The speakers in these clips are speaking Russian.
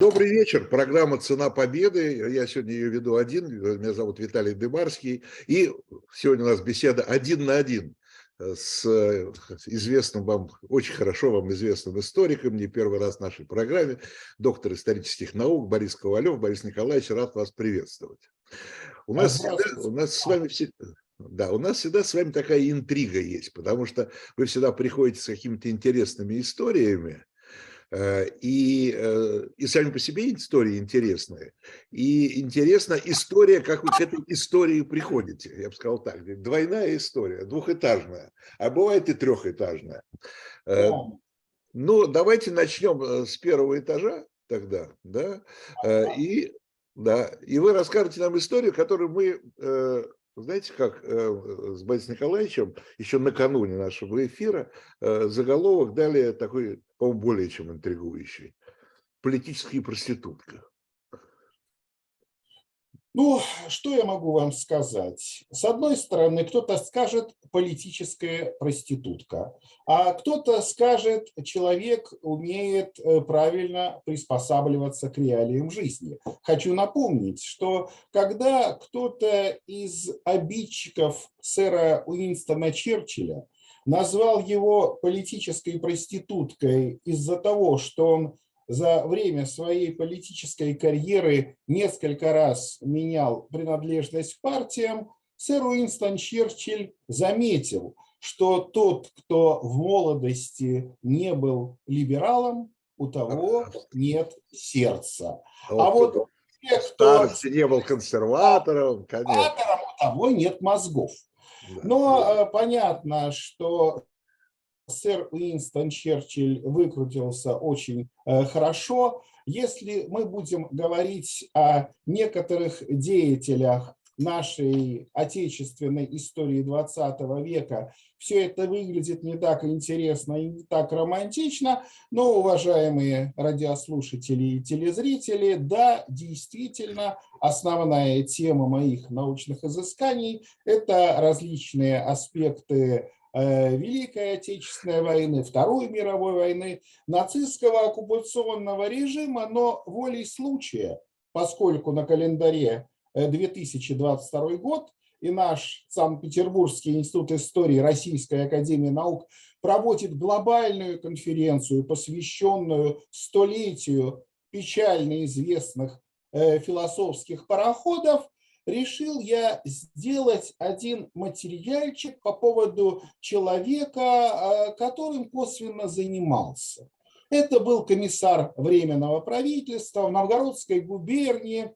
Добрый вечер. Программа «Цена победы». Я сегодня ее веду один. Меня зовут Виталий Дымарский. И сегодня у нас беседа один на один с известным вам, очень хорошо вам известным историком, не первый раз в нашей программе, доктор исторических наук Борис Ковалев. Борис Николаевич, рад вас приветствовать. У нас всегда с вами такая интрига есть, потому что вы всегда приходите с какими-то интересными историями, и сами по себе истории интересные. И интересна история, как вы к этой истории приходите. Я бы сказал так, двойная история, двухэтажная, а бывает и трехэтажная. Ну, давайте начнем с первого этажа тогда, да? И вы расскажете нам историю, которую мы... Знаете, как с Борисом Николаевичем еще накануне нашего эфира заголовок дали такой, по-моему, более чем интригующий. Политические проститутки. Ну, что я могу вам сказать? С одной стороны, кто-то скажет политическая проститутка, а кто-то скажет, человек умеет правильно приспосабливаться к реалиям жизни. Хочу напомнить, что когда кто-то из обидчиков сэра Уинстона Черчилля назвал его политической проституткой из-за того, что он за время своей политической карьеры несколько раз менял принадлежность партиям, сэр Уинстон Черчилль заметил, что тот, кто в молодости не был либералом, у того нет сердца. А вот те, кто не был консерватором, у того нет мозгов. Но понятно, что... Сэр Уинстон Черчилль выкрутился очень хорошо. Если мы будем говорить о некоторых деятелях нашей отечественной истории 20 века, все это выглядит не так интересно и не так романтично, но, уважаемые радиослушатели и телезрители, да, действительно, основная тема моих научных изысканий – это различные аспекты Великой Отечественной войны, Второй мировой войны, нацистского оккупационного режима, но волей случая, поскольку на календаре 2022 год и наш Санкт-Петербургский институт истории Российской Академии Наук проводит глобальную конференцию, посвященную столетию печально известных философских пароходов, решил я сделать один материальчик по поводу человека, которым косвенно занимался. Это был комиссар Временного правительства в Новгородской губернии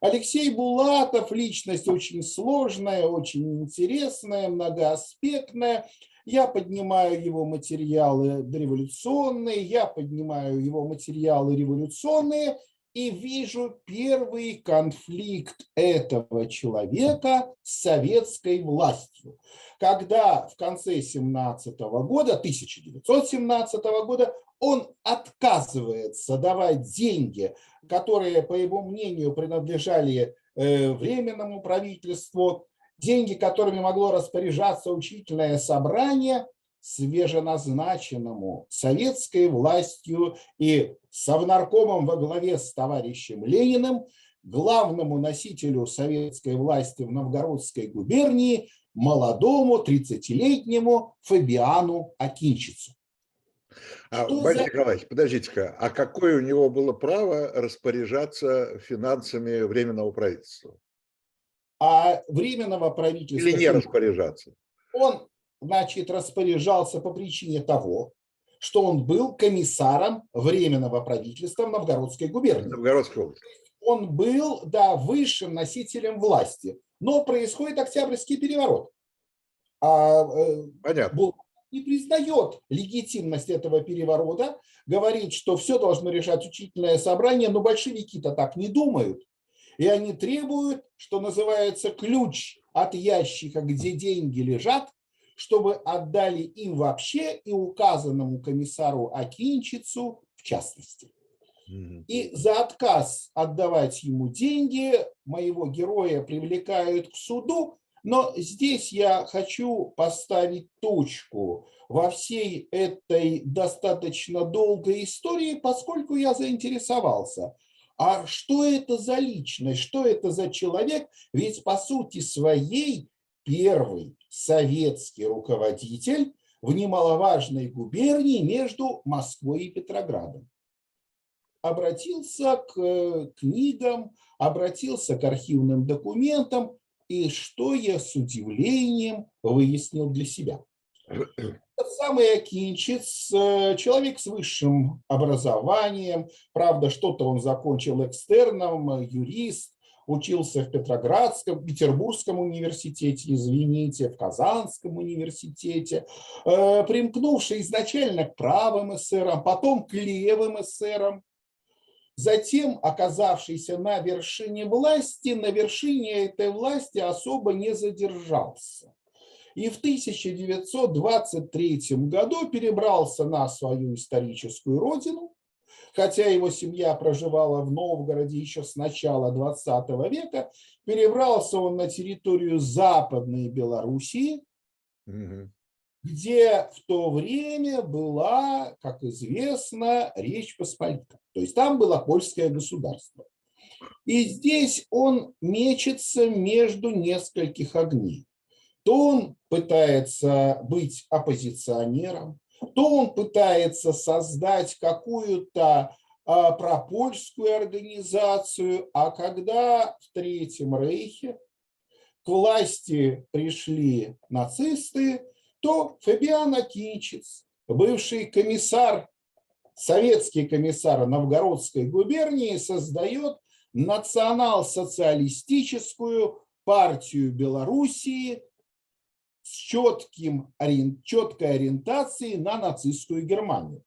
Алексей Булатов, личность очень сложная, очень интересная, многоаспектная. Я поднимаю его материалы дореволюционные, я поднимаю его материалы революционные, и вижу первый конфликт этого человека с советской властью. Когда в конце 1917 года, он отказывается давать деньги, которые, по его мнению, принадлежали Временному правительству, деньги, которыми могло распоряжаться учительное собрание, свеженазначенному советской властью и совнаркомом во главе с товарищем Лениным, главному носителю советской власти в Новгородской губернии, молодому 30-летнему Фабиану Акинчицу. Борис Николаевич, подождите-ка, а какое у него было право распоряжаться финансами Временного правительства? А Временного правительства... Или не распоряжаться? Он... Значит, распоряжался по причине того, что он был комиссаром Временного правительства в Новгородской губернии. Новгородской области. Он был, да, высшим носителем власти. Но происходит Октябрьский переворот. Понятно. Не признает легитимность этого переворота, говорит, что все должно решать учительное собрание, но большевики-то так не думают. И они требуют, что называется, ключ от ящика, где деньги лежат, чтобы отдали им вообще и указанному комиссару Акинчицу в частности. И за отказ отдавать ему деньги моего героя привлекают к суду, но здесь я хочу поставить точку во всей этой достаточно долгой истории, поскольку я заинтересовался А что это за личность, что это за человек? Ведь по сути своей первый советский руководитель в немаловажной губернии между Москвой и Петроградом. Обратился к книгам, обратился к архивным документам, и что я с удивлением выяснил для себя. Этот самый Акинчиц, человек с высшим образованием, правда, что-то он закончил экстерном, юрист, учился в Петроградском, Петербургском университете, извините, в Казанском университете, примкнувший изначально к правым эсерам, потом к левым эсерам, затем оказавшийся на вершине власти, на вершине этой власти особо не задержался. И в 1923 году перебрался на свою историческую родину, хотя его семья проживала в Новгороде еще с начала 20 века, перебрался он на территорию Западной Белоруссии, где в то время была, как известно, Речь Посполита. То есть там было польское государство. И здесь он мечется между нескольких огней. То он пытается быть оппозиционером, то он пытается создать какую-то пропольскую организацию, а когда в Третьем Рейхе к власти пришли нацисты, то Фабиан Акинчиц, бывший комиссар, советский комиссар Новгородской губернии, создает национал-социалистическую партию Белоруссии с четкой ориентацией на нацистскую Германию.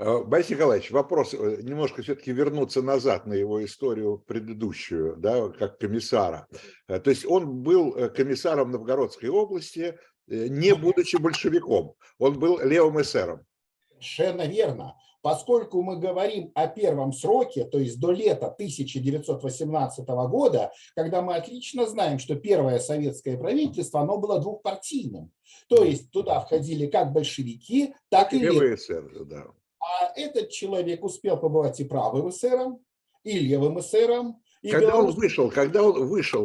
Борис Николаевич, вопрос, немножко все-таки вернуться назад на его историю предыдущую, да, как комиссара. То есть он был комиссаром Новгородской области, не будучи большевиком, он был левым эсером. Совершенно верно. Поскольку мы говорим о первом сроке, то есть до лета 1918 года, когда мы отлично знаем, что первое советское правительство, оно было двухпартийным. То есть туда входили как большевики, так и левые эсеры, да. А этот человек успел побывать и правым эсером, и левым эсером. Когда он вышел,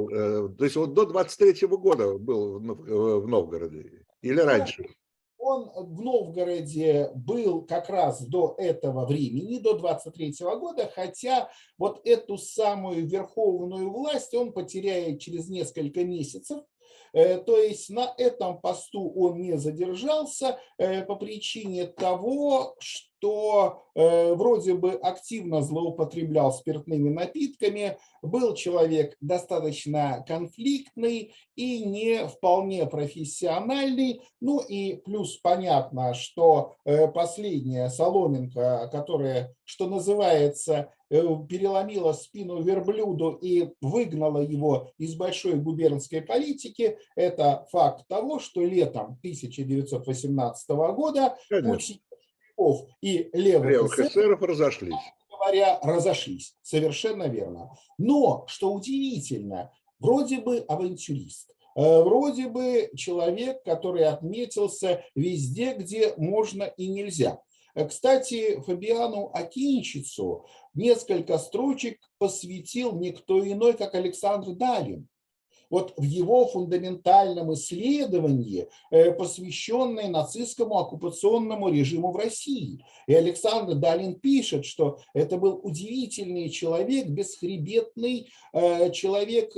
то есть он до 23 года был в Новгороде или раньше? Он в Новгороде был как раз до этого времени, до 23 года, хотя вот эту самую верховную власть он потеряет через несколько месяцев. То есть на этом посту он не задержался по причине того, что вроде бы активно злоупотреблял спиртными напитками, был человек достаточно конфликтный и не вполне профессиональный. Ну и плюс понятно, что последняя соломинка, которая, что называется, переломила спину верблюду и выгнала его из большой губернской политики, это факт того, что летом 1918 года большевиков и левых эсеров разошлись. Говоря, разошлись. Совершенно верно. Но, что удивительно, вроде бы авантюрист, вроде бы человек, который отметился везде, где можно и нельзя. Кстати, Фабиану Акинчицу несколько строчек посвятил никто иной, как Александр Далин. Вот в его фундаментальном исследовании, посвященном нацистскому оккупационному режиму в России. И Александр Далин пишет, что это был удивительный человек, бесхребетный человек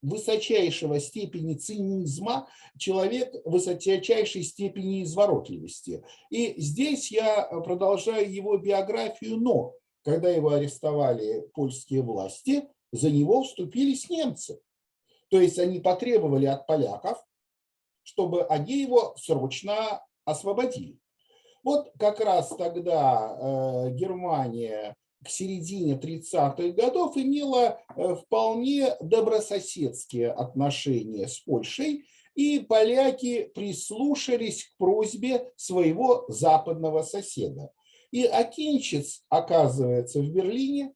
высочайшего степени цинизма, человек высочайшей степени изворотливости. И здесь я продолжаю его биографию, но когда его арестовали польские власти, за него вступились немцы. То есть они потребовали от поляков, чтобы они его срочно освободили. Вот как раз тогда Германия к середине 30-х годов имела вполне добрососедские отношения с Польшей, и поляки прислушались к просьбе своего западного соседа. И Акинчиц оказывается в Берлине.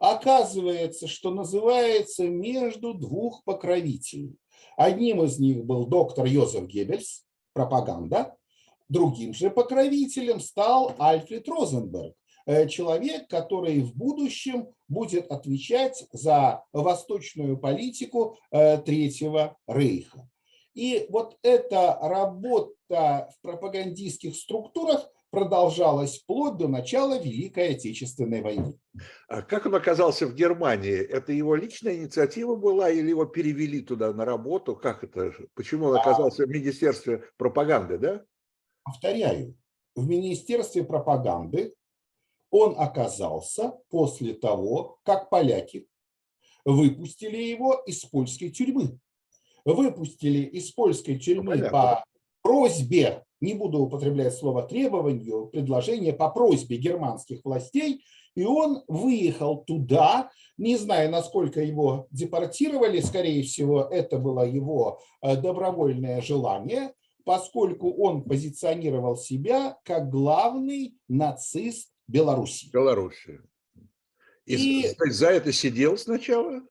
Оказывается, что называется, между двух покровителей. Одним из них был доктор Йозеф Геббельс, пропаганда. Другим же покровителем стал Альфред Розенберг, человек, который в будущем будет отвечать за восточную политику Третьего Рейха. И вот эта работа в пропагандистских структурах продолжалась вплоть до начала Великой Отечественной войны. А как он оказался в Германии? Это его личная инициатива была или его перевели туда на работу? Как это? Почему он оказался в Министерстве пропаганды, да? Повторяю, в Министерстве пропаганды он оказался после того, как поляки выпустили его из польской тюрьмы. Выпустили из польской тюрьмы по просьбе, не буду употреблять слово требованию, предложение, по просьбе германских властей, и он выехал туда, не знаю, насколько его депортировали, скорее всего, это было его добровольное желание, поскольку он позиционировал себя как главный нацист Белоруссии. И за это сидел сначала?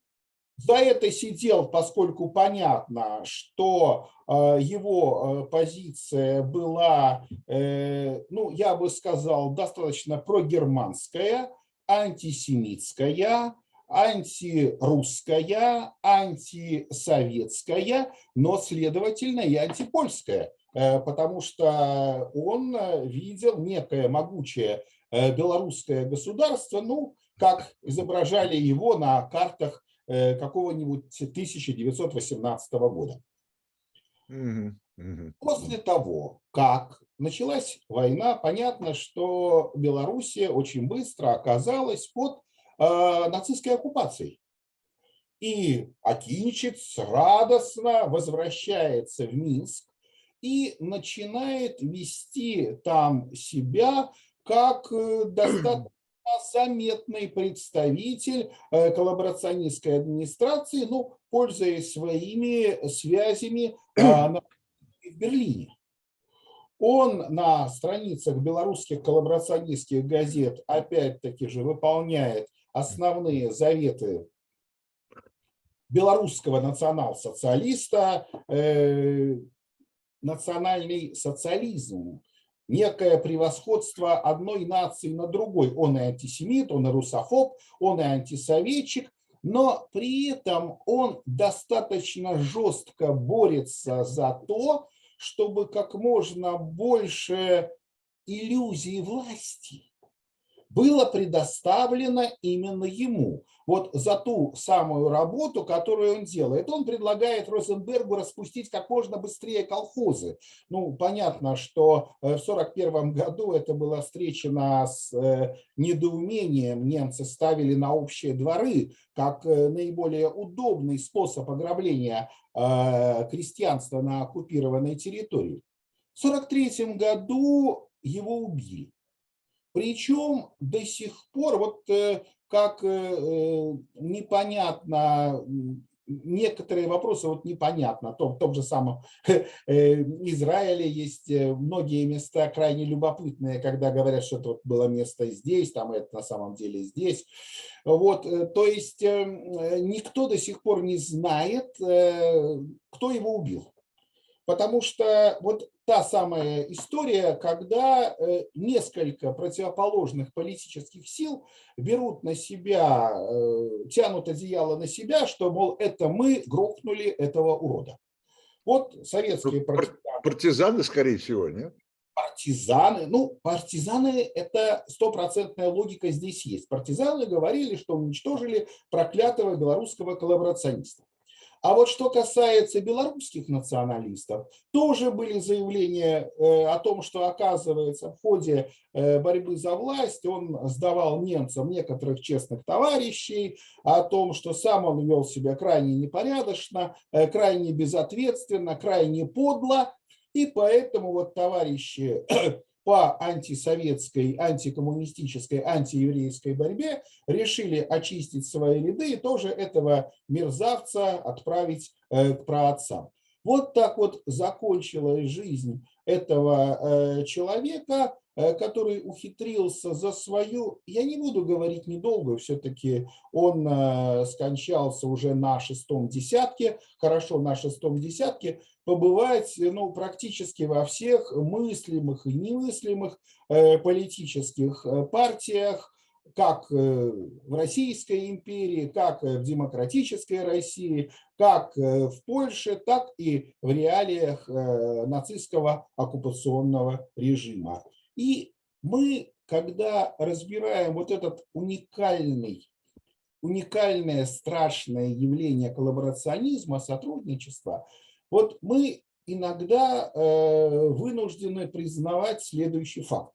За это сидел, поскольку понятно, что его позиция была, ну, я бы сказал, достаточно прогерманская, антисемитская, антирусская, антисоветская, но, следовательно, и антипольская, потому что он видел некое могучее белорусское государство, ну, как изображали его на картах какого-нибудь 1918 года. После того, как началась война, понятно, что Белоруссия очень быстро оказалась под нацистской оккупацией. И Акинчиц радостно возвращается в Минск и начинает вести там себя как достаточно заметный представитель коллаборационистской администрации, ну, пользуясь своими связями в Берлине. Он на страницах белорусских коллаборационистских газет опять-таки же выполняет основные заветы белорусского национал-социалиста. Национальный социализм, некое превосходство одной нации над другой. Он и антисемит, он и русофоб, он и антисоветчик, но при этом он достаточно жестко борется за то, чтобы как можно больше иллюзий власти было предоставлено именно ему. Вот за ту самую работу, которую он делает. Он предлагает Розенбергу распустить как можно быстрее колхозы. Ну, понятно, что в 1941 году это было встречено с недоумением. Немцы ставили на общие дворы как наиболее удобный способ ограбления крестьянства на оккупированной территории. В 1943 году его убили. Причем до сих пор, вот как непонятно, некоторые вопросы вот непонятно, в том же самом Израиле есть многие места крайне любопытные, когда говорят, что это вот было место здесь, там это на самом деле здесь. Вот, то есть никто до сих пор не знает, кто его убил. Потому что вот та самая история, когда несколько противоположных политических сил берут на себя, тянут одеяло на себя, что, мол, это мы грохнули этого урода. Вот советские партизаны. Партизаны, скорее всего, нет? Партизаны, ну, партизаны – это стопроцентная логика здесь есть. Партизаны говорили, что уничтожили проклятого белорусского коллаборациониста. А вот что касается белорусских националистов, тоже были заявления о том, что, оказывается, в ходе борьбы за власть он сдавал немцам некоторых честных товарищей, о том, что сам он вел себя крайне непорядочно, крайне безответственно, крайне подло, и поэтому вот товарищи по антисоветской, антикоммунистической, антиеврейской борьбе решили очистить свои ряды и тоже этого мерзавца отправить к праотцам. Вот так вот закончилась жизнь этого человека, который ухитрился за свою, я не буду говорить недолго, все-таки он скончался уже на шестом десятке, хорошо, на шестом десятке, побывать практически во всех мыслимых и немыслимых политических партиях, как в Российской империи, как в демократической России, как в Польше, так и в реалиях нацистского оккупационного режима. И мы, когда разбираем вот это уникальное страшное явление коллаборационизма, сотрудничества, вот мы иногда вынуждены признавать следующий факт,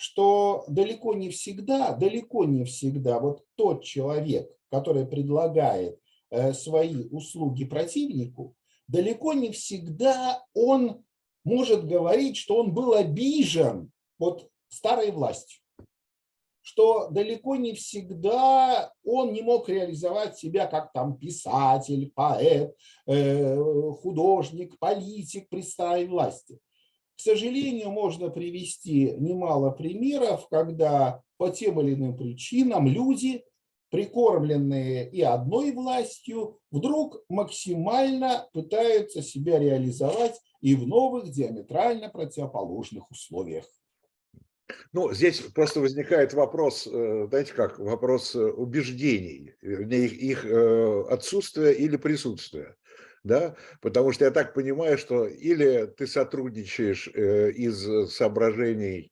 что далеко не всегда вот тот человек, который предлагает свои услуги противнику, далеко не всегда он может говорить, что он был обижен вот старой властью, что далеко не всегда он не мог реализовать себя как там писатель, поэт, художник, политик при старой власти. К сожалению, можно привести немало примеров, когда по тем или иным причинам люди, прикормленные и одной властью, вдруг максимально пытаются себя реализовать и в новых диаметрально противоположных условиях. Ну, здесь просто возникает вопрос, знаете как, вопрос убеждений, вернее, их отсутствия или присутствия. Да? Потому что я так понимаю, что или ты сотрудничаешь из соображений,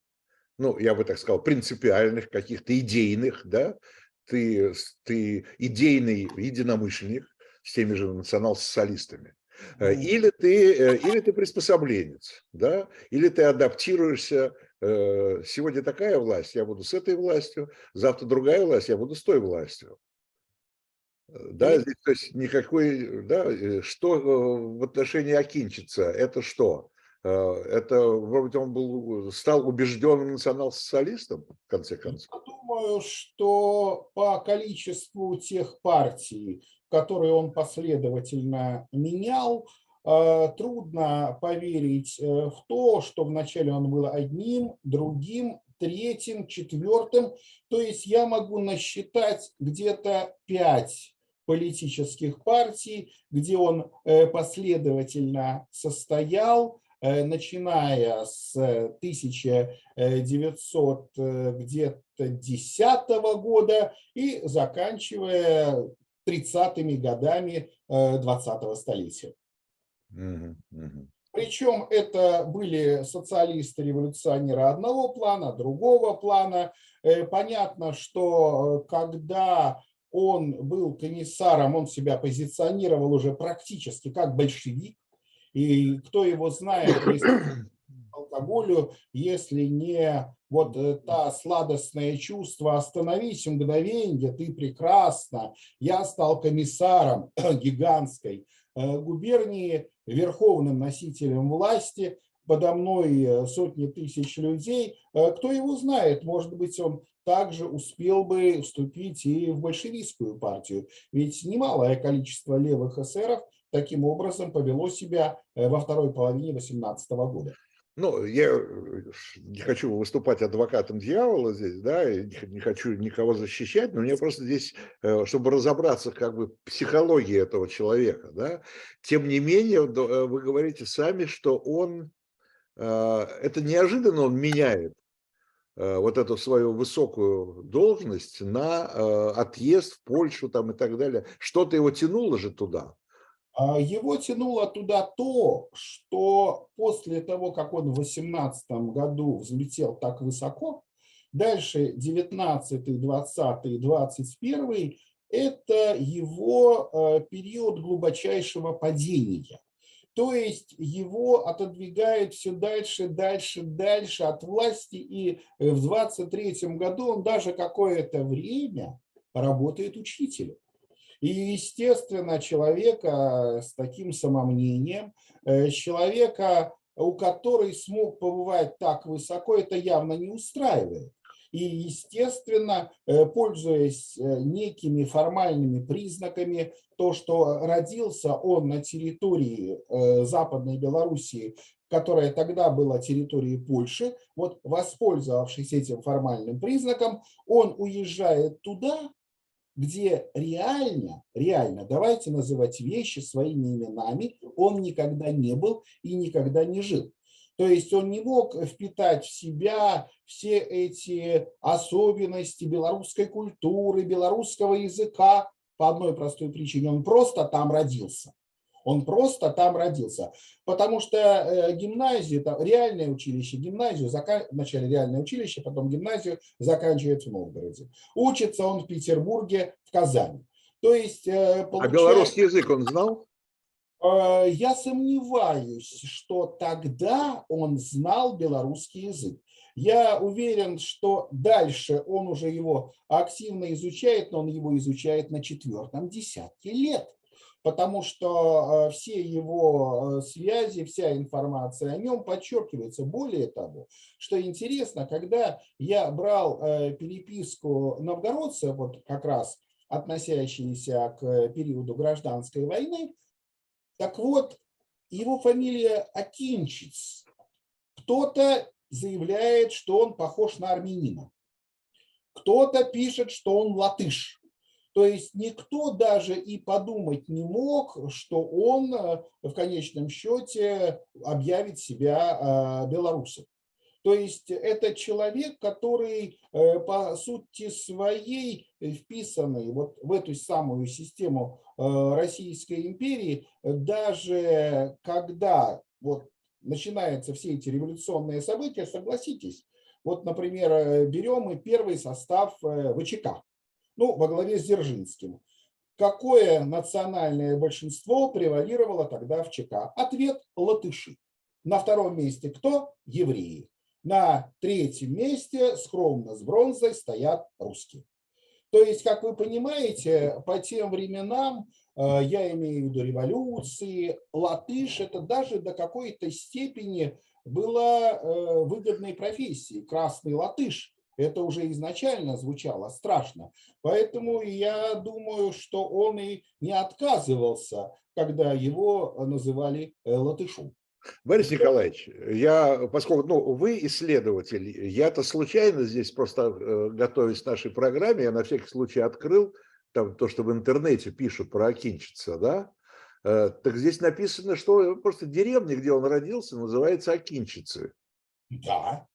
ну, я бы так сказал, принципиальных, каких-то идейных, да, ты идейный единомышленник с теми же национал-социалистами, или ты приспособленец, да, или ты адаптируешься. Сегодня такая власть, я буду с этой властью, завтра другая власть, я буду с той властью. Да, здесь, то есть никакой, да, что в отношении Акинчица, это что? Это, может быть, он стал убежденным национал-социалистом, в конце концов? Я думаю, что по количеству тех партий, которые он последовательно менял, трудно поверить в то, что вначале он был одним, другим, третьим, четвертым. То есть я могу насчитать где-то 5 политических партий, где он последовательно состоял, начиная с 1910 года и заканчивая 30-ми годами 20-го столетия. Причем это были социалисты-революционеры одного плана, другого плана. Понятно, что когда он был комиссаром, он себя позиционировал уже практически как большевик. И кто его знает, алкоголю, если не вот та сладостное чувство «Остановись мгновенье, ты прекрасна, я стал комиссаром гигантской губернии, верховным носителем власти, подо мной сотни тысяч людей». Кто его знает, может быть, он также успел бы вступить и в большевистскую партию. Ведь немалое количество левых эсеров таким образом повело себя во второй половине 1918 года. Ну, я не хочу выступать адвокатом дьявола здесь, да, не хочу никого защищать, но мне просто здесь, чтобы разобраться как бы в психологии этого человека, да, тем не менее, вы говорите сами, что он, это неожиданно он меняет вот эту свою высокую должность на отъезд в Польшу там и так далее. Что-то его тянуло же туда. Его тянуло туда то, что после того, как он в 1918 году взлетел так высоко, дальше 19-й, 20-й, 21-й – это его период глубочайшего падения. То есть его отодвигают все дальше, дальше, дальше от власти, и в 23-м году он даже какое-то время работает учителем. И, естественно, человека с таким самомнением, человека, у которого смог побывать так высоко, это явно не устраивает. И, естественно, пользуясь некими формальными признаками, то, что родился он на территории Западной Белоруссии которое тогда было территорией Польши, вот воспользовавшись этим формальным признаком, он уезжает туда, где реально, давайте называть вещи своими именами, он никогда не был и никогда не жил. То есть он не мог впитать в себя все эти особенности белорусской культуры, белорусского языка. По одной простой причине, он просто там родился. Потому что гимназию, реальное училище, гимназию, вначале реальное училище, потом гимназию заканчивает в Новгороде. Учится он в Петербурге, в Казани. То есть, получается, а белорусский язык он знал? Я сомневаюсь, что тогда он знал белорусский язык. Я уверен, что дальше он уже его активно изучает, но он его изучает на четвертом десятке лет, потому что все его связи, вся информация о нем подчеркивается. Более того, что интересно, когда я брал переписку новгородца, вот как раз относящиеся к периоду гражданской войны, так вот, его фамилия Акинчиц. Кто-то заявляет, что он похож на армянина. Кто-то пишет, что он латыш. То есть никто даже и подумать не мог, что он в конечном счете объявит себя белорусом. То есть это человек, который по сути своей вписанный вот в эту самую систему Российской империи, даже когда вот начинаются все эти революционные события, согласитесь, вот, например, берем мы первый состав ВЧК, во главе с Дзержинским. Какое национальное большинство превалировало тогда в ЧК? Ответ – латыши. На втором месте кто? Евреи. На третьем месте, скромно, с бронзой, стоят русские. То есть, как вы понимаете, по тем временам, я имею в виду революции, латыш – это даже до какой-то степени была выгодной профессией. Красный латыш – это уже изначально звучало страшно. Поэтому я думаю, что он и не отказывался, когда его называли латышом. Борис Николаевич, я, поскольку вы исследователь, я-то случайно здесь просто, готовясь к нашей программе, я на всякий случай открыл там, то, что в интернете пишут про Акинчица, да? Так здесь написано, что просто деревня, где он родился, называется Акинчицы. Да.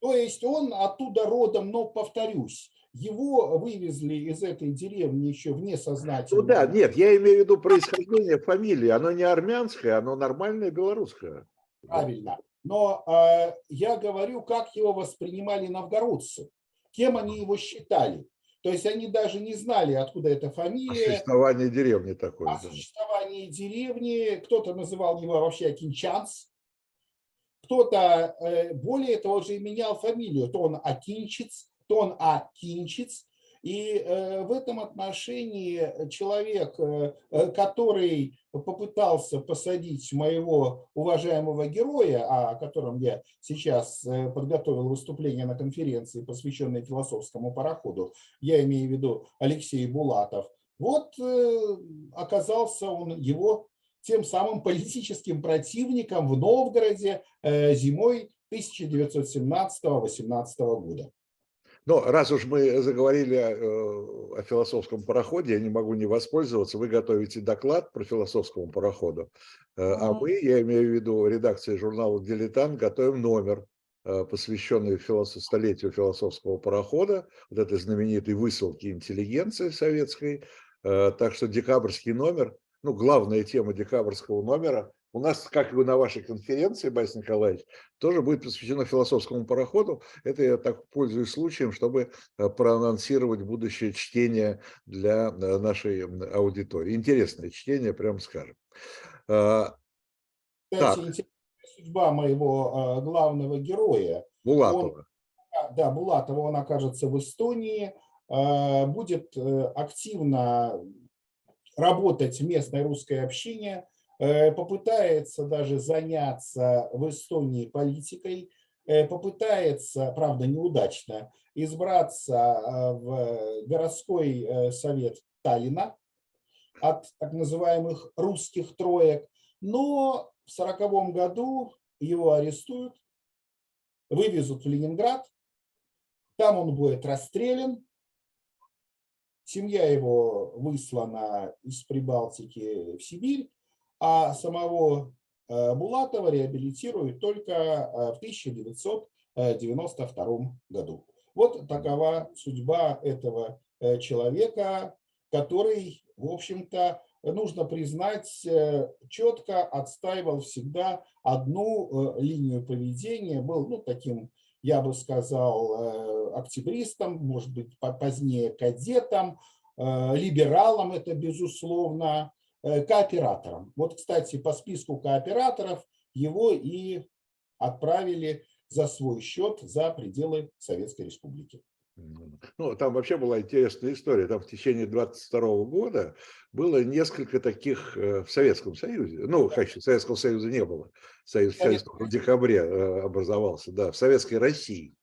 То есть он оттуда родом, но, повторюсь, его вывезли из этой деревни еще в несознательном. Я имею в виду происхождение фамилии. Оно не армянское, оно нормальное белорусское. Правильно. Но я говорю, как его воспринимали новгородцы, кем они его считали. То есть они даже не знали, откуда эта фамилия. Существование деревни такое. Существование деревни. Кто-то называл его вообще Акинчанц. Кто-то, более того, уже менял фамилию. То он Акинчиц, он Акинчиц, и в этом отношении человек, который попытался посадить моего уважаемого героя, о котором я сейчас подготовил выступление на конференции, посвященной философскому пароходу, я имею в виду Алексей Булатов, вот оказался он его тем самым политическим противником в Новгороде зимой 1917-18 года. Но раз уж мы заговорили о философском пароходе, я не могу не воспользоваться. Вы готовите доклад по философскому пароходу, а мы, я имею в виду редакция журнала «Дилетант», готовим номер, посвященный столетию философского парохода, вот этой знаменитой высылки интеллигенции советской. Так что декабрьский номер, главная тема декабрьского номера, у нас, как и на вашей конференции, Борис Николаевич, тоже будет посвящено философскому пароходу. Это я так пользуюсь случаем, чтобы проанонсировать будущее чтение для нашей аудитории. Интересное чтение, прям скажем. Кстати, интересная судьба моего главного героя. Булатова. Булатова, он окажется в Эстонии, будет активно работать в местной русской общине, попытается даже заняться в Эстонии политикой, попытается, правда, неудачно, избраться в городской совет Таллина от так называемых русских троек. Но в 1940 году его арестуют, вывезут в Ленинград, там он будет расстрелян. Семья его выслана из Прибалтики в Сибирь, а самого Булатова реабилитируют только в 1992 году. Вот такова судьба этого человека, который, в общем-то, нужно признать, четко отстаивал всегда одну линию поведения, был, ну, таким, я бы сказал, октябристом, может быть, позднее кадетом, либералом, это безусловно, кооператором. Вот, кстати, по списку кооператоров его и отправили за свой счет за пределы Советской Республики. Ну, там вообще была интересная история. Там в течение 22-го года было несколько таких в Советском Союзе. Ну, конечно, Советского Союза не было. Союз в декабре образовался. Да, в Советской России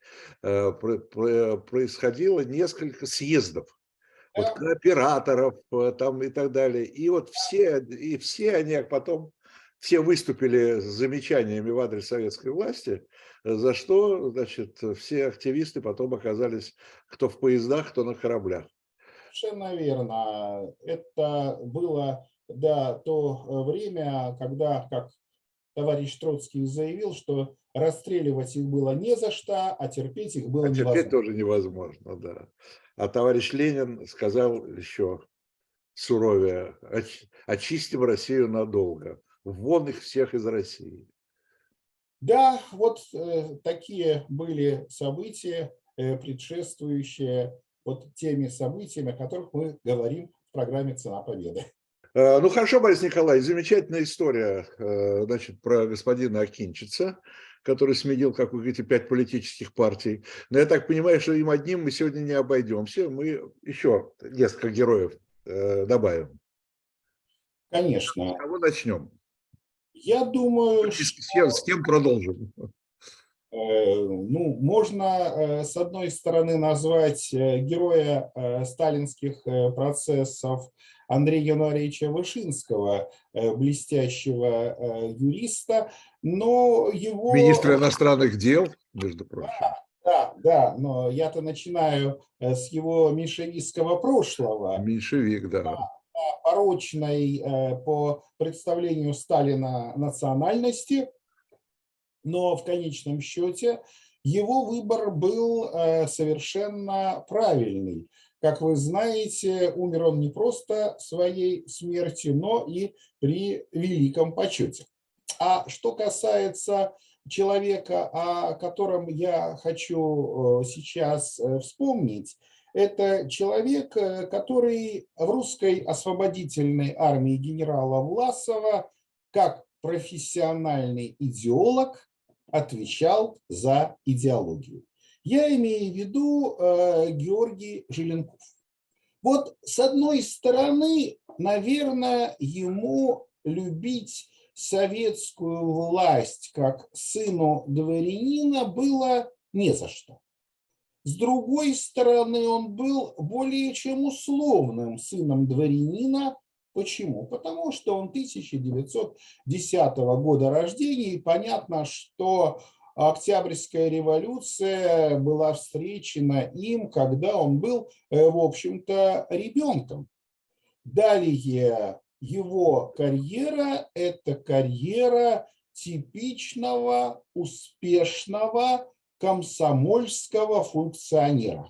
происходило несколько съездов. Вот, кооператоров там и так далее. И вот все они потом... Все выступили с замечаниями в адрес советской власти, за что, значит, все активисты потом оказались кто в поездах, кто на кораблях. Совершенно верно. Это было, да, то время, когда, как товарищ Троцкий заявил, что расстреливать их было не за что, а терпеть их было невозможно. Терпеть тоже невозможно, да. А товарищ Ленин сказал еще суровее: очистим Россию надолго. Вон их всех из России. Да, вот такие были события, предшествующие вот теми событиями, о которых мы говорим в программе «Цена победы». Ну хорошо, Борис Николаевич, замечательная история, значит, про господина Акинчица, который сменил, как вы говорите, 5 политических партий. Но я так понимаю, что им одним мы сегодня не обойдемся, мы еще несколько героев добавим. Конечно. С кого начнем? Я думаю, с кем продолжим? Ну, можно, с одной стороны, назвать героя сталинских процессов Андрея Януаревича Вышинского, блестящего юриста, но его... Министра иностранных дел, между прочим. Да, но я-то начинаю с его меньшевистского прошлого. Меньшевик, да. Порочной по представлению Сталина национальности, но в конечном счете его выбор был совершенно правильный. Как вы знаете, умер он не просто своей смертью, но и при великом почете. А что касается человека, о котором я хочу сейчас вспомнить, это человек, который в русской освободительной армии генерала Власова как профессиональный идеолог отвечал за идеологию. Я имею в виду Георгий Жиленков. Вот с одной стороны, наверное, ему любить советскую власть как сыну дворянина было не за что. С другой стороны, он был более чем условным сыном дворянина. Почему? Потому что он 1910 года рождения, и понятно, что Октябрьская революция была встречена им, когда он был, в общем-то, ребенком. Далее его карьера – это карьера типичного, успешного комсомольского функционера.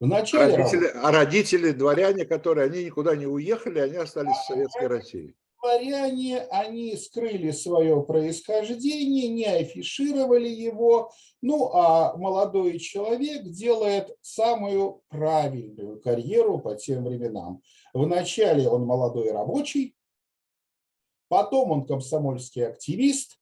Вначале... А родители дворяне, которые они никуда не уехали, они остались в Советской России. Дворяне, они скрыли свое происхождение, не афишировали его. Ну, а молодой человек делает самую правильную карьеру по тем временам. Вначале он молодой рабочий, потом он комсомольский активист,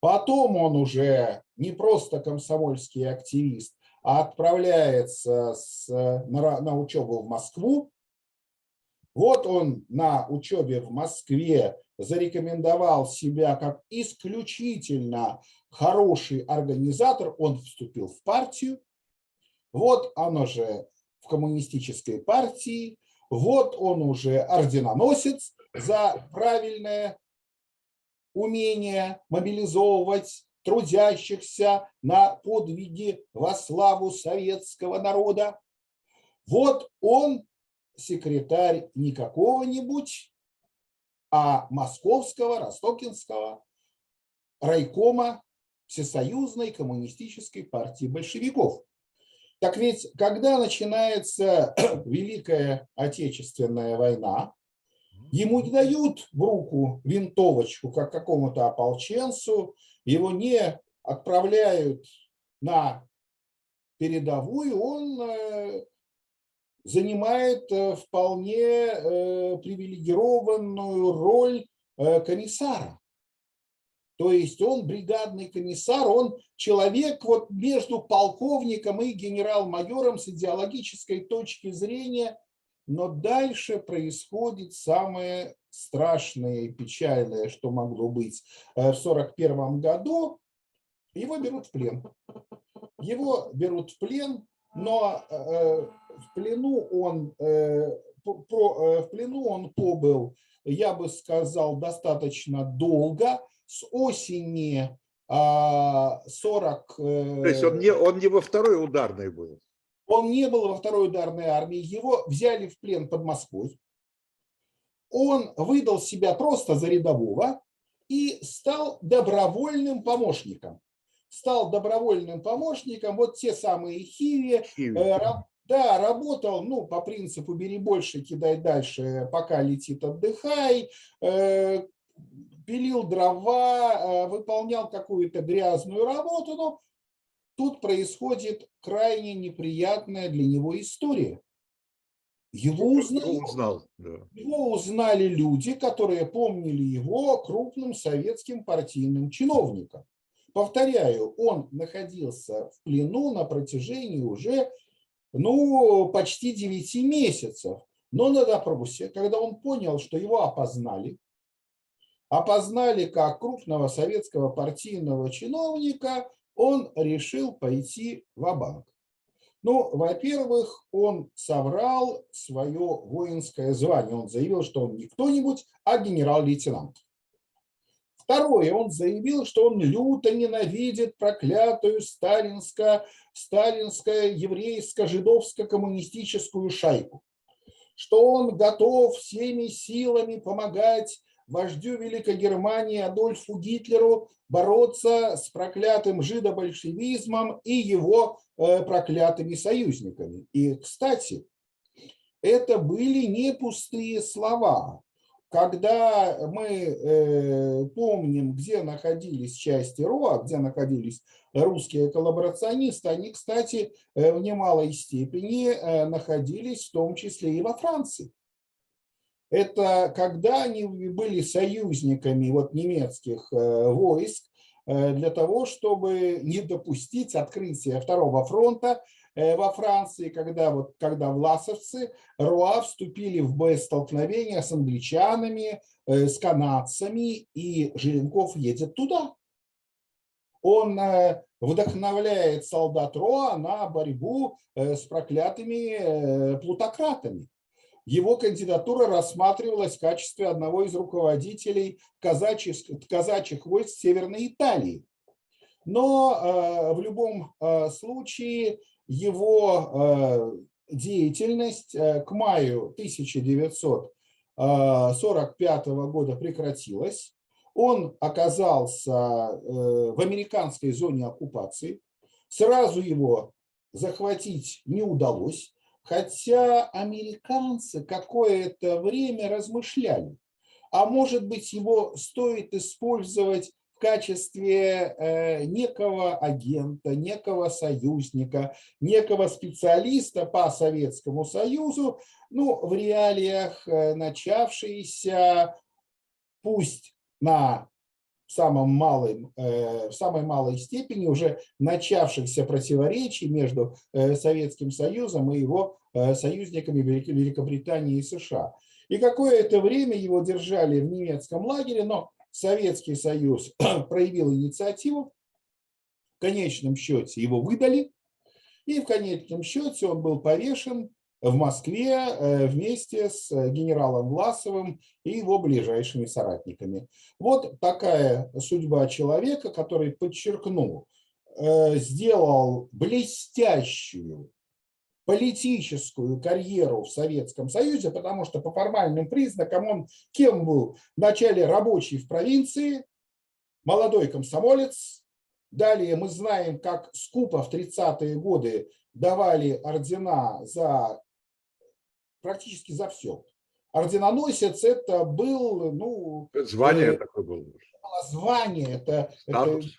потом он уже не просто комсомольский активист, а отправляется на учебу в Москву. Вот он на учебе в Москве зарекомендовал себя как исключительно хороший организатор. Он вступил в партию. Вот оно же в коммунистической партии. Вот он уже орденоносец. за правильное умение мобилизовывать трудящихся на подвиги во славу советского народа. Вот он секретарь не какого-нибудь, а московского, ростокинского райкома Всесоюзной коммунистической партии большевиков. Так ведь, когда начинается Великая Отечественная война, ему не дают в руку винтовочку, как какому-то ополченцу, его не отправляют на передовую, он занимает вполне привилегированную роль комиссара. То есть он бригадный комиссар, он человек вот между полковником и генерал-майором с идеологической точки зрения, но дальше происходит самое страшное и печальное, что могло быть. В 1941 году его берут в плен. Его берут в плен, но в плену он побыл, я бы сказал, достаточно долго, с осени 40... То есть он не во второй ударной был? Он не был во второй ударной армии, его взяли в плен под Москвой. Он выдал себя просто за рядового и стал добровольным помощником. Вот те самые хиви. Да, работал, ну, по принципу «бери больше, кидай дальше, пока летит, отдыхай», пилил дрова, выполнял какую-то грязную работу, но тут происходит крайне неприятная для него история. Его узнали люди, которые помнили его крупным советским партийным чиновником. Повторяю, он находился в плену на протяжении уже, почти 9 месяцев. Но на допросе, когда он понял, что его опознали как крупного советского партийного чиновника, он решил пойти ва-банк. Ну, во-первых, он соврал свое воинское звание. Он заявил, что он не кто-нибудь, а генерал-лейтенант. Второе, он заявил, что он люто ненавидит проклятую сталинскую еврейско-жидовско-коммунистическую шайку, что он готов всеми силами помогать вождю Великой Германии Адольфу Гитлеру бороться с проклятым жидобольшевизмом и его проклятыми союзниками. И, кстати, это были не пустые слова. Когда мы помним, где находились части РОА, где находились русские коллаборационисты, они, кстати, в немалой степени находились в том числе и во Франции. Это когда они были союзниками вот немецких войск для того, чтобы не допустить открытия Второго фронта во Франции, когда власовцы РОА вступили в боестолкновение с англичанами, с канадцами, и Жиленков едет туда. Он вдохновляет солдат РОА на борьбу с проклятыми плутократами. Его кандидатура рассматривалась в качестве одного из руководителей казачьих войск Северной Италии. Но в любом случае его деятельность к маю 1945 года прекратилась. Он оказался в американской зоне оккупации. Сразу его захватить не удалось, хотя американцы какое-то время размышляли, а может быть, его стоит использовать в качестве некого агента, некого союзника, некого специалиста по Советскому Союзу, в реалиях начавшейся, пусть в самой малой степени уже начавшихся противоречий между Советским Союзом и его союзниками Великобритании и США. И какое-то время его держали в немецком лагере, но Советский Союз проявил инициативу, в конечном счете его выдали, и в конечном счете он был повешен в Москве вместе с генералом Власовым и его ближайшими соратниками. Вот такая судьба человека, который, подчеркну, сделал блестящую политическую карьеру в Советском Союзе, потому что по формальным признакам он кем был? Вначале рабочий в провинции, молодой комсомолец. Далее мы знаем, как скупо в 30-е годы давали ордена за практически за все. Орденоносец это был... Ну, звание это, такое было. Звание это в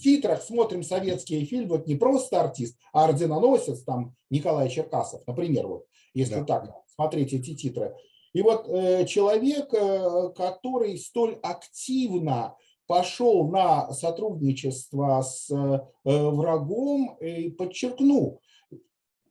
титрах смотрим советские фильмы, вот не просто артист, а орденоносец, там Николай Черкасов, например, вот, если да. Так смотреть эти титры. И вот человек, который столь активно пошел на сотрудничество с врагом, и подчеркну,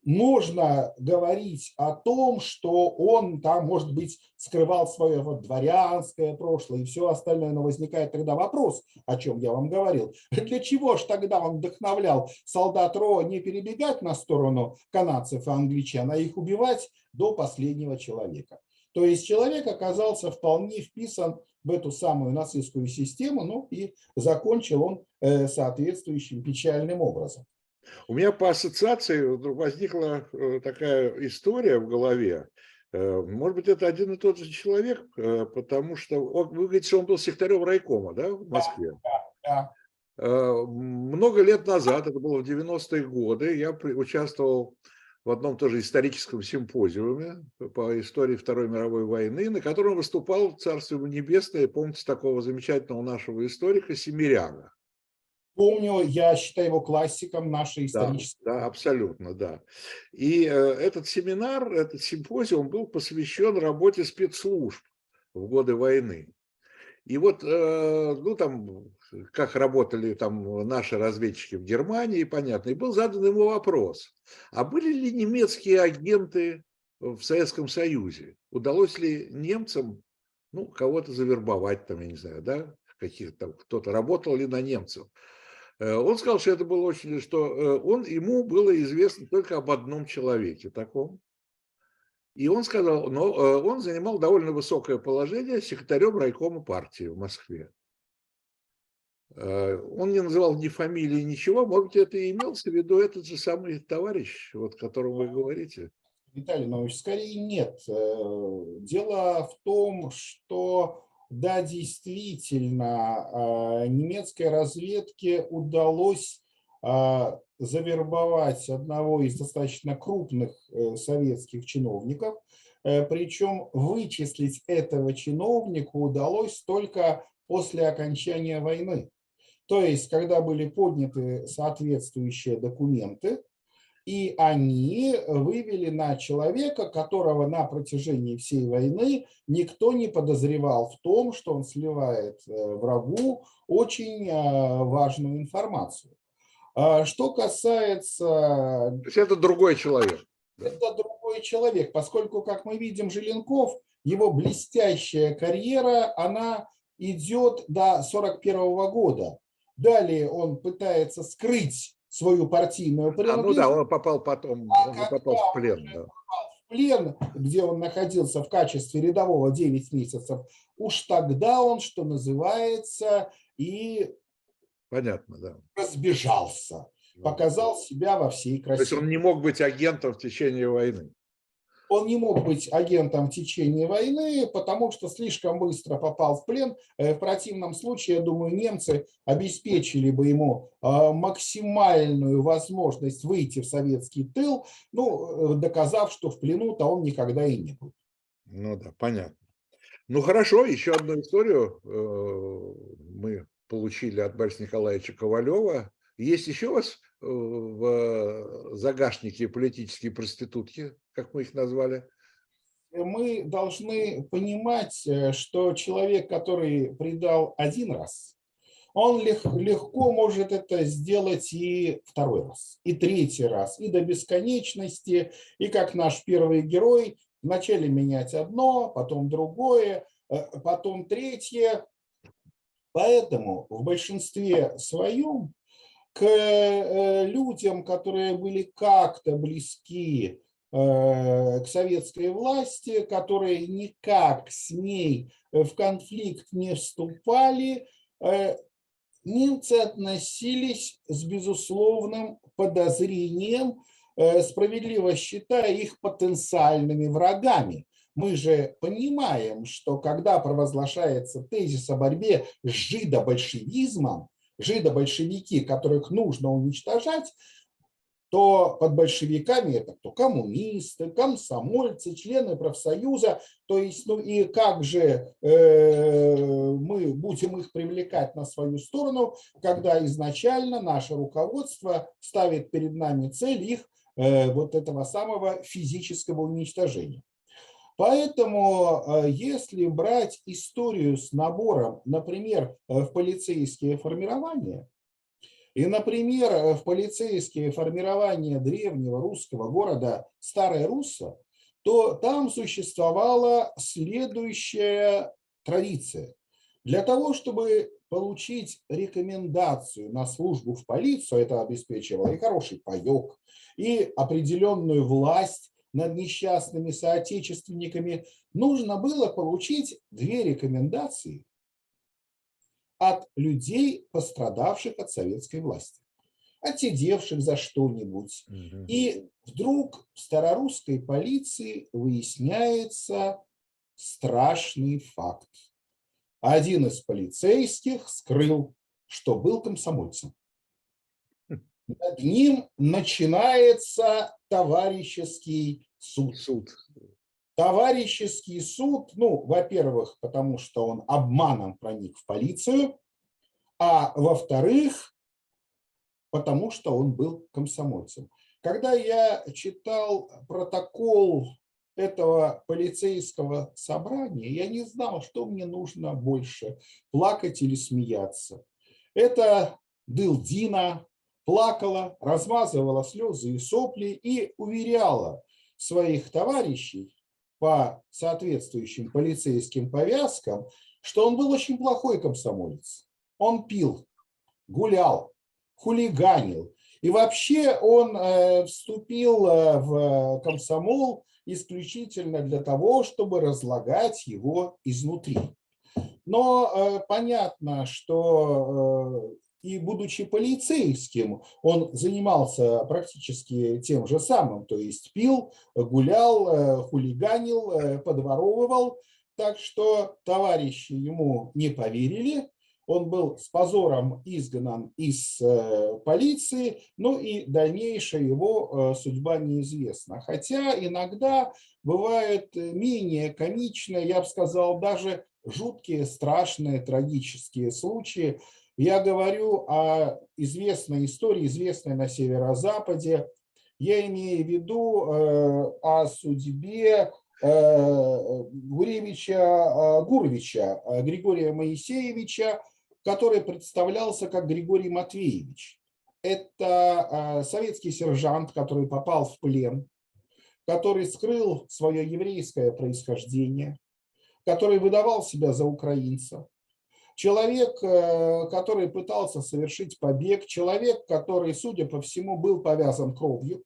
можно говорить о том, что он там, может быть, скрывал свое вот дворянское прошлое и все остальное, но возникает тогда вопрос, о чем я вам говорил. Для чего же тогда он вдохновлял солдат РОА не перебегать на сторону канадцев и англичан, а их убивать до последнего человека? То есть человек оказался вполне вписан в эту самую нацистскую систему, ну и закончил он соответствующим печальным образом. У меня по ассоциации возникла такая история в голове. Может быть, это один и тот же человек, потому что, вы говорите, он был секретарем райкома, да, в Москве? Да. Много лет назад, это было в 90-е годы, я участвовал в одном тоже историческом симпозиуме по истории Второй мировой войны, на котором выступал, царство ему небесное, помните, такого замечательного нашего историка Семиряна. Помню, я считаю его классиком нашей исторической. Да, абсолютно, да. И этот семинар, этот симпозиум был посвящен работе спецслужб в годы войны. И вот, ну там, как работали там наши разведчики в Германии, понятно, и был задан ему вопрос, а были ли немецкие агенты в Советском Союзе? Удалось ли немцам, ну, кого-то завербовать, там, я не знаю, да, каких-то там, кто-то работал ли на немцев? Он сказал, что это было очень, что ему было известно только об одном человеке таком. И он сказал, но он занимал довольно высокое положение секретарем райкома партии в Москве. Он не называл ни фамилии, ничего. Может быть, это и имелся в виду этот же самый товарищ, вот, о котором вы говорите. Виталий Иванович, скорее нет. Дело в том, что... Да, действительно, немецкой разведке удалось завербовать одного из достаточно крупных советских чиновников, причем вычислить этого чиновника удалось только после окончания войны. То есть, когда были подняты соответствующие документы, и они вывели на человека, которого на протяжении всей войны никто не подозревал в том, что он сливает врагу очень важную информацию. Что касается... То есть это другой человек. Это другой человек, поскольку, как мы видим, Жиленков, его блестящая карьера, она идет до 1941 года. Далее он пытается скрыть свою партийную принадлежность. Ну да, он попал потом, он попал в плен. Да. Попал в плен, где он находился в качестве рядового 9 месяцев, уж тогда он, что называется, и понятно, да. Разбежался, показал себя во всей красе. То есть он не мог быть агентом в течение войны? Он не мог быть агентом в течение войны, потому что слишком быстро попал в плен. В противном случае, я думаю, немцы обеспечили бы ему максимальную возможность выйти в советский тыл, ну, доказав, что в плену-то он никогда и не был. Ну да, понятно. Ну хорошо, еще одну историю мы получили от Бориса Николаевича Ковалева. Есть еще у вас в загашнике политические проститутки, как мы их назвали? Мы должны понимать, что человек, который предал один раз, он легко может это сделать и второй раз, и третий раз, и до бесконечности, и как наш первый герой, вначале менять одно, потом другое, потом третье. Поэтому в большинстве своем к людям, которые были как-то близки к советской власти, которые никак с ней в конфликт не вступали, немцы относились с безусловным подозрением, справедливо считая их потенциальными врагами. Мы же понимаем, что когда провозглашается тезис о борьбе с жидобольшевизмом, жидобольшевики, которых нужно уничтожать, то под большевиками это кто? Коммунисты, комсомольцы, члены профсоюза. То есть, ну и как же мы будем их привлекать на свою сторону, когда изначально наше руководство ставит перед нами цель их вот этого самого физического уничтожения. Поэтому, если брать историю с набором, например, в полицейские формирования, и, например, в полицейские формирования древнего русского города Старая Русса, то там существовала следующая традиция. Для того, чтобы получить рекомендацию на службу в полицию, это обеспечивало и хороший паёк, и определенную власть над несчастными соотечественниками, нужно было получить две рекомендации от людей, пострадавших от советской власти, отсидевших за что-нибудь. И вдруг в старорусской полиции выясняется страшный факт. Один из полицейских скрыл, что был комсомольцем. Над ним начинается товарищеский суд. Товарищеский суд, ну, во-первых, потому что он обманом проник в полицию, а во-вторых, потому что он был комсомольцем. Когда я читал протокол этого полицейского собрания, я не знал, что мне нужно больше, плакать или смеяться. Это дылдина плакала, размазывала слезы и сопли и уверяла своих товарищей по соответствующим полицейским повязкам, что он был очень плохой комсомолец. Он пил, гулял, хулиганил. И вообще он вступил в комсомол исключительно для того, чтобы разлагать его изнутри. Но понятно, что и будучи полицейским, он занимался практически тем же самым, то есть пил, гулял, хулиганил, подворовывал. Так что товарищи ему не поверили, он был с позором изгнан из полиции, ну и дальнейшая его судьба неизвестна. Хотя иногда бывает менее комичные, я бы сказал, даже жуткие, страшные, трагические случаи. Я говорю о известной истории, известной на Северо-Западе. Я имею в виду о судьбе Гуревича, Григория Моисеевича, который представлялся как Григорий Матвеевич. Это советский сержант, который попал в плен, который скрыл свое еврейское происхождение, который выдавал себя за украинца. Человек, который пытался совершить побег, человек, который, судя по всему, был повязан кровью.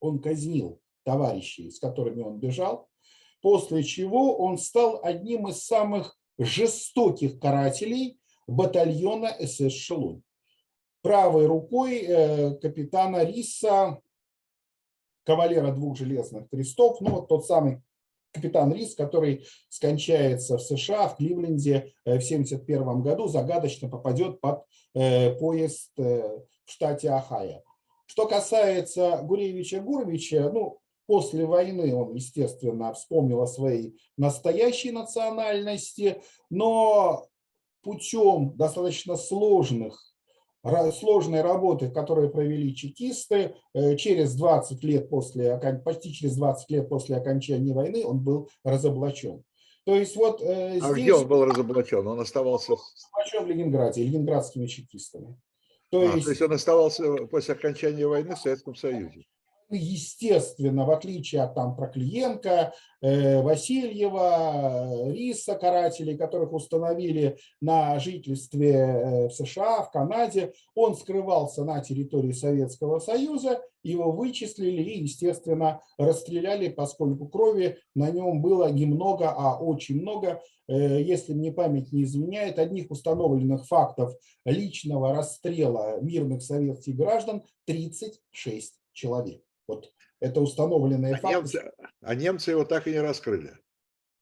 Он казнил товарищей, с которыми он бежал, после чего он стал одним из самых жестоких карателей батальона СС «Шелунь». Правой рукой капитана Риса, кавалера двух железных крестов, ну вот тот самый капитан Рис, который скончается в США, в Кливленде в 1971 году, загадочно попадет под поезд в штате Огайо. Что касается Гуревича, ну, после войны он, естественно, вспомнил о своей настоящей национальности, но путем достаточно сложной работы, которые провели чекисты, почти через 20 лет после окончания войны он был разоблачен. То есть вот здесь... А где он был разоблачен? Он оставался... Разоблачен в Ленинграде, ленинградскими чекистами. То есть он оставался после окончания войны в Советском Союзе. естественно, в отличие от там Проклиенко, Васильева, Риса, карателей, которых установили на жительстве в США, в Канаде, он скрывался на территории Советского Союза, его вычислили и, естественно, расстреляли, поскольку крови на нем было немного, а очень много. Если мне память не изменяет, одних установленных фактов личного расстрела мирных советских граждан 36 человек. Вот это установленные факты. А немцы его так и не раскрыли.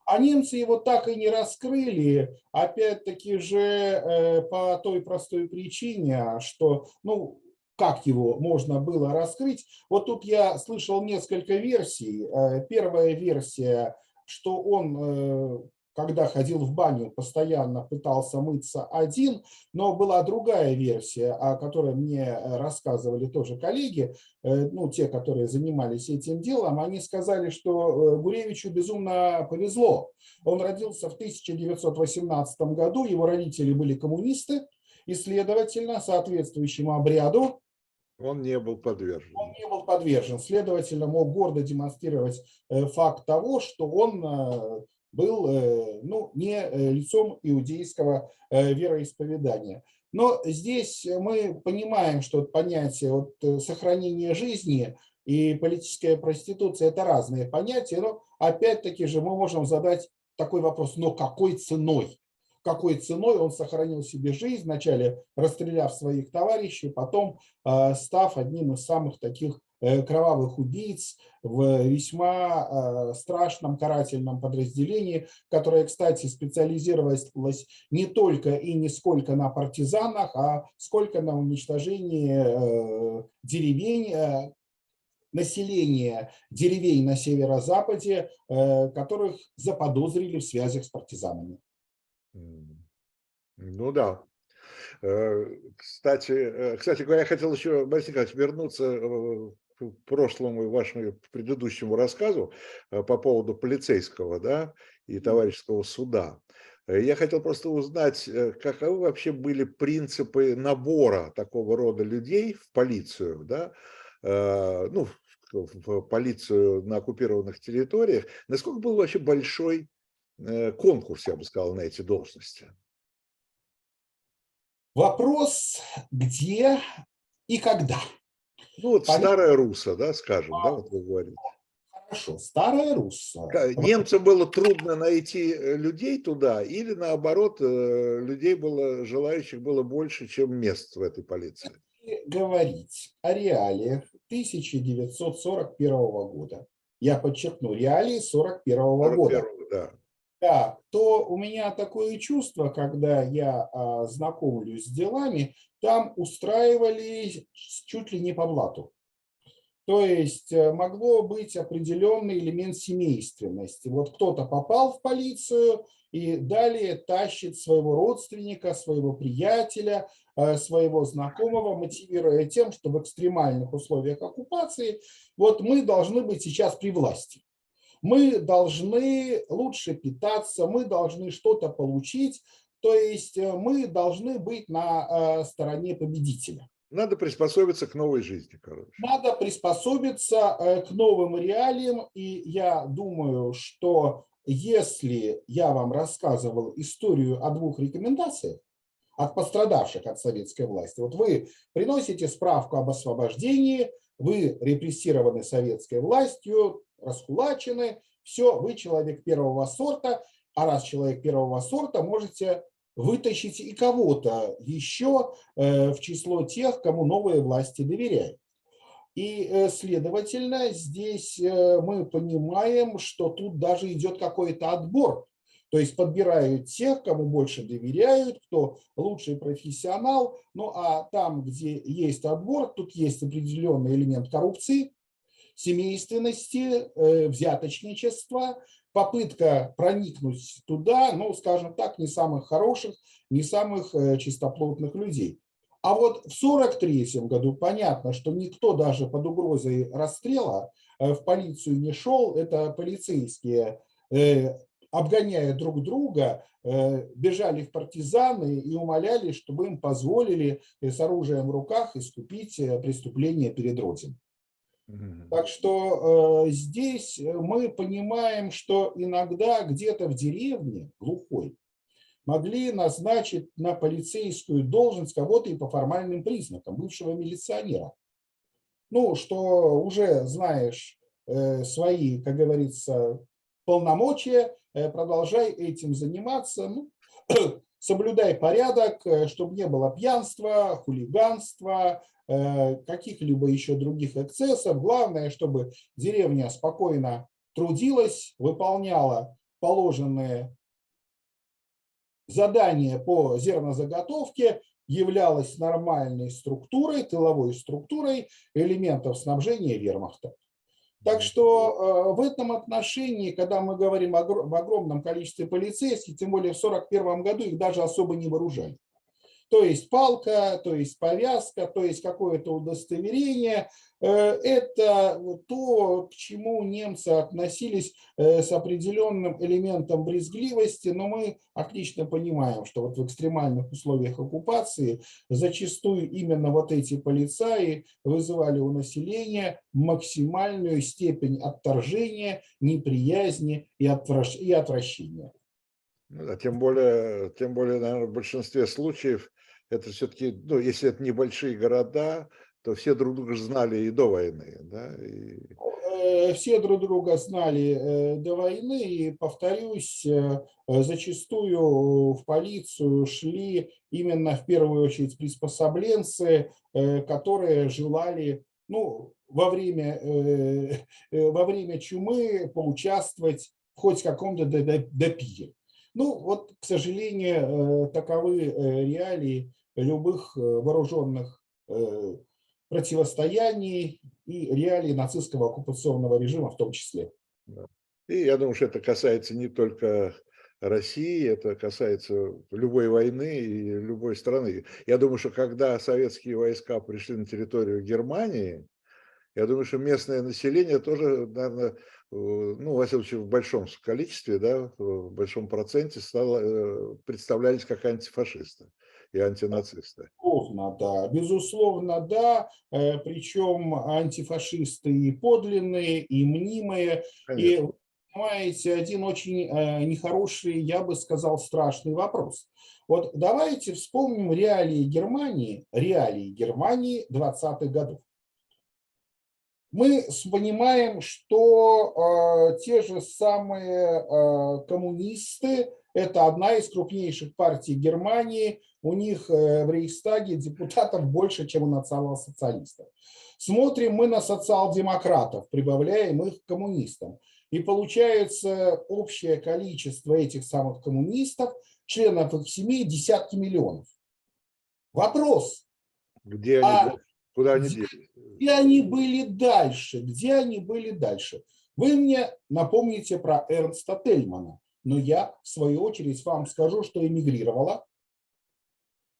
А немцы его так и не раскрыли, опять-таки же, по той простой причине, что, ну, как его можно было раскрыть. Вот тут я слышал несколько версий. Первая версия, что он, когда ходил в баню, постоянно пытался мыться один, но была другая версия, о которой мне рассказывали тоже коллеги, ну, те, которые занимались этим делом, они сказали, что Гуревичу безумно повезло. Он родился в 1918 году, его родители были коммунисты, и, следовательно, соответствующему обряду он не был подвержен. Он не был подвержен, следовательно, мог гордо демонстрировать факт того, что он был, ну, не лицом иудейского вероисповедания. Но здесь мы понимаем, что понятие вот сохранения жизни и политическая проституция – это разные понятия, но опять-таки же мы можем задать такой вопрос: но какой ценой? Какой ценой он сохранил себе жизнь, вначале расстреляв своих товарищей, потом став одним из самых таких кровавых убийц в весьма страшном карательном подразделении, которое, кстати, специализировалось не только и не сколько на партизанах, а сколько на уничтожении деревень, населения деревень на северо-западе, которых заподозрили в связях с партизанами. Ну да. Кстати говоря, я хотел еще, Борис Николаевич, вернуться к прошлому вашему предыдущему рассказу по поводу полицейского, да, и товарищеского суда. Я хотел просто узнать, каковы вообще были принципы набора такого рода людей в полицию, да, ну, в полицию на оккупированных территориях, насколько был вообще большой конкурс, я бы сказал, на эти должности? Вопрос, где и когда. Ну, вот Старая Русса, да, скажем, да, вот вы говорите. Хорошо, Старая Русса. Немцам было трудно найти людей туда, или наоборот, людей было, желающих было больше, чем мест в этой полиции? Если говорить о реалиях 1941 года, я подчеркну, реалии 1941 года. Да. Да, то у меня такое чувство, когда я знакомлюсь с делами, там устраивались чуть ли не по блату. То есть могло быть определенный элемент семейственности. Вот кто-то попал в полицию и далее тащит своего родственника, своего приятеля, своего знакомого, мотивируя тем, что в экстремальных условиях оккупации вот мы должны быть сейчас при власти. Мы должны лучше питаться, мы должны что-то получить, то есть мы должны быть на стороне победителя. Надо приспособиться к новой жизни, короче. Надо приспособиться к новым реалиям, и я думаю, что если я вам рассказывал историю о двух рекомендациях от пострадавших от советской власти, вот вы приносите справку об освобождении, вы репрессированы советской властью, раскулачены, все, вы человек первого сорта, а раз человек первого сорта, можете вытащить и кого-то еще в число тех, кому новые власти доверяют. И, следовательно, здесь мы понимаем, что тут даже идет какой-то отбор. То есть подбирают тех, кому больше доверяют, кто лучший профессионал. Ну а там, где есть отбор, тут есть определенный элемент коррупции, семейственности, взяточничества, попытка проникнуть туда, ну, скажем так, не самых хороших, не самых чистоплотных людей. А вот в 1943 году понятно, что никто даже под угрозой расстрела в полицию не шел, это полицейские, обгоняя друг друга, бежали в партизаны и умоляли, чтобы им позволили с оружием в руках искупить преступление перед Родиной. Так что здесь мы понимаем, что иногда где-то в деревне глухой могли назначить на полицейскую должность кого-то и по формальным признакам, бывшего милиционера. Ну, что уже знаешь свои, как говорится, полномочия, продолжай этим заниматься, ну, соблюдай порядок, чтобы не было пьянства, хулиганства, каких-либо еще других эксцессов. Главное, чтобы деревня спокойно трудилась, выполняла положенные задание по зернозаготовке, являлось нормальной структурой, тыловой структурой элементов снабжения вермахта. Так что в этом отношении, когда мы говорим об огромном количестве полицейских, тем более в 1941 году их даже особо не вооружали. То есть палка, то есть повязка, то есть какое-то удостоверение. Это то, к чему немцы относились с определенным элементом брезгливости, но мы отлично понимаем, что вот в экстремальных условиях оккупации зачастую именно вот эти полицаи вызывали у населения максимальную степень отторжения, неприязни и отвращения. А тем более, наверное, в большинстве случаев это все-таки, ну, если это небольшие города, то все друг друга знали и до войны. Да? И... Все друг друга знали до войны, и, повторюсь, зачастую в полицию шли именно в первую очередь приспособленцы, которые желали, ну, во время чумы поучаствовать хоть в каком-то допие. Ну, вот, к сожалению, таковы реалии любых вооруженных противостояний и реалии нацистского оккупационного режима в том числе. И я думаю, что это касается не только России, это касается любой войны и любой страны. Я думаю, что когда советские войска пришли на территорию Германии, я думаю, что местное население тоже, наверное, ну, во всяком случае, в большом количестве, да, в большом проценте представлялись как антифашисты и антинацисты. Безусловно, да. Причем антифашисты и подлинные, и мнимые. Конечно. И, вы понимаете, один очень нехороший, я бы сказал, страшный вопрос. Вот давайте вспомним реалии Германии 20-х годов. Мы понимаем, что те же самые коммунисты – это одна из крупнейших партий Германии. У них в Рейхстаге депутатов больше, чем у национал-социалистов. Смотрим мы на социал-демократов, прибавляем их к коммунистам. И получается общее количество этих самых коммунистов, членов их семей, десятки миллионов. Вопрос. Где они были? Куда они делись? Где они были дальше? Вы мне напомните про Эрнста Тельмана, но я, в свою очередь, вам скажу, что эмигрировала,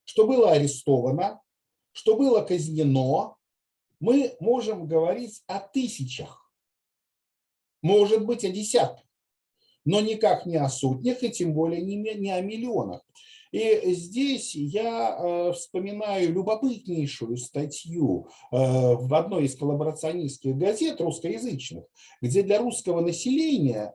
что было арестовано, что было казнено. Мы можем говорить о тысячах, может быть, о десятках, но никак не о сотнях и тем более не о миллионах. И здесь я вспоминаю любопытнейшую статью в одной из коллаборационистских газет русскоязычных, где для русского населения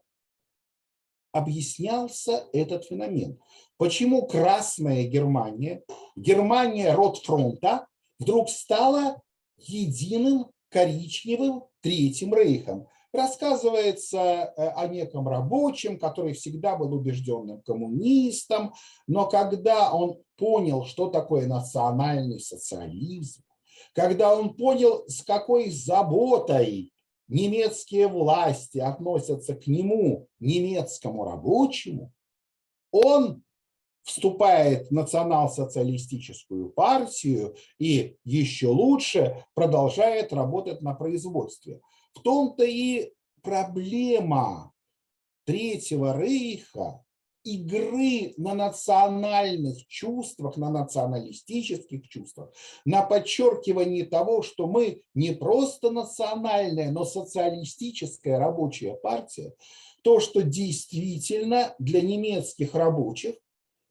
объяснялся этот феномен. Почему Красная Германия, Германия Ротфронта, вдруг стала единым коричневым Третьим Рейхом? Рассказывается о неком рабочем, который всегда был убежденным коммунистом, но когда он понял, что такое национальный социализм, когда он понял, с какой заботой немецкие власти относятся к нему, немецкому рабочему, он вступает в национал-социалистическую партию и еще лучше продолжает работать на производстве. В том-то и проблема Третьего Рейха, игры на национальных чувствах, на националистических чувствах, на подчеркивании того, что мы не просто национальная, но социалистическая рабочая партия, то, что действительно для немецких рабочих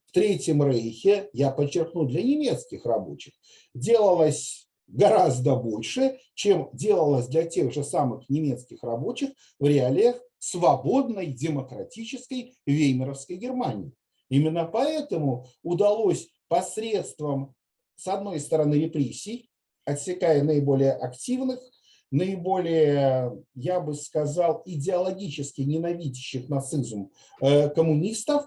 в Третьем Рейхе, я подчеркну, для немецких рабочих, делалось гораздо больше, чем делалось для тех же самых немецких рабочих в реалиях свободной демократической веймаровской Германии. Именно поэтому удалось посредством, с одной стороны, репрессий, отсекая наиболее активных, наиболее, я бы сказал, идеологически ненавидящих нацизм коммунистов,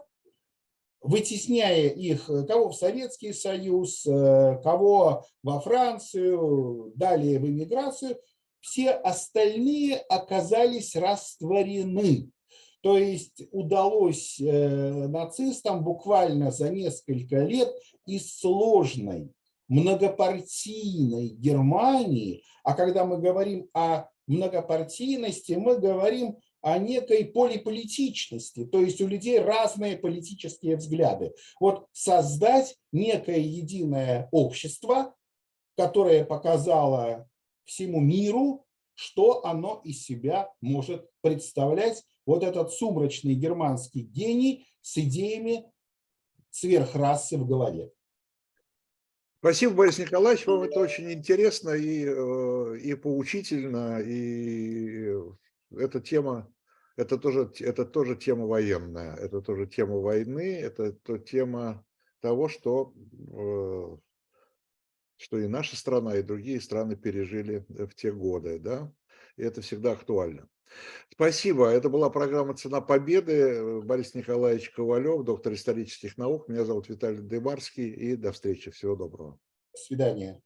вытесняя их, кого в Советский Союз, кого во Францию, далее в эмиграцию, все остальные оказались растворены. То есть удалось нацистам буквально за несколько лет из сложной многопартийной Германии, а когда мы говорим о многопартийности, мы говорим о некой полиполитичности, то есть у людей разные политические взгляды. Вот создать некое единое общество, которое показало всему миру, что оно из себя может представлять, вот этот сумрачный германский гений с идеями сверхрасы в голове. Спасибо, Борис Николаевич, вам это очень интересно и поучительно, и эта тема, это тоже тема военная, это тоже тема войны, это тема того, что и наша страна, и другие страны пережили в те годы, да, и это всегда актуально. Спасибо. Это была программа «Цена победы». Борис Николаевич Ковалев, доктор исторических наук. Меня зовут Виталий Дымарский. И до встречи. Всего доброго. До свидания.